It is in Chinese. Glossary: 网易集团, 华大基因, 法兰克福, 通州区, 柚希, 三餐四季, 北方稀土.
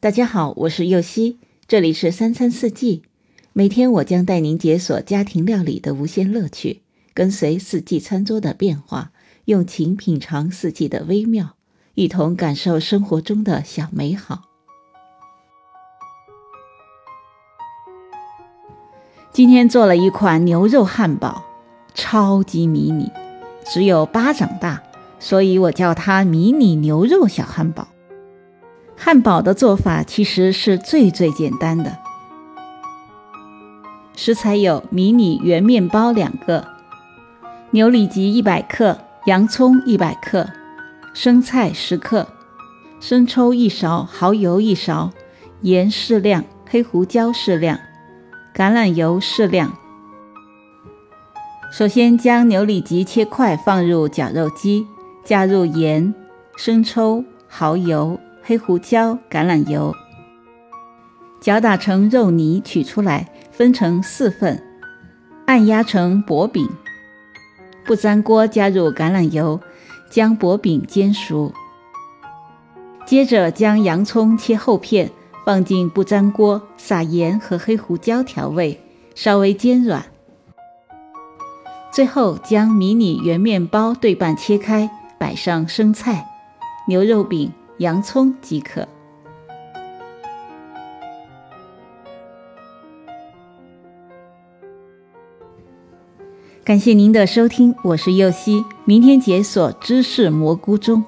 大家好，我是柚希，这里是三餐四季。每天我将带您解锁家庭料理的无限乐趣，跟随四季餐桌的变化，用情品尝四季的微妙，一同感受生活中的小美好。今天做了一款牛肉汉堡，超级迷你，只有巴掌大，所以我叫它迷你牛肉小汉堡。汉堡的做法其实是最简单的，食材有迷你圆面包2个，牛里脊100克，洋葱100克，生菜10克，生抽1勺，蚝油1勺，盐适量，黑胡椒适量，橄榄油适量。首先将牛里脊切块放入绞肉机，加入盐、生抽、蚝油、黑胡椒、橄榄油，搅打成肉泥，取出来分成4份，按压成薄饼。不粘锅加入橄榄油，将薄饼煎熟。接着将洋葱切厚片，放进不粘锅，撒盐和黑胡椒调味，稍微煎软。最后将迷你圆面包对半切开，摆上生菜、牛肉饼、洋葱即可。感谢您的收听，我是柚希，明天解锁芝士蘑菇钟。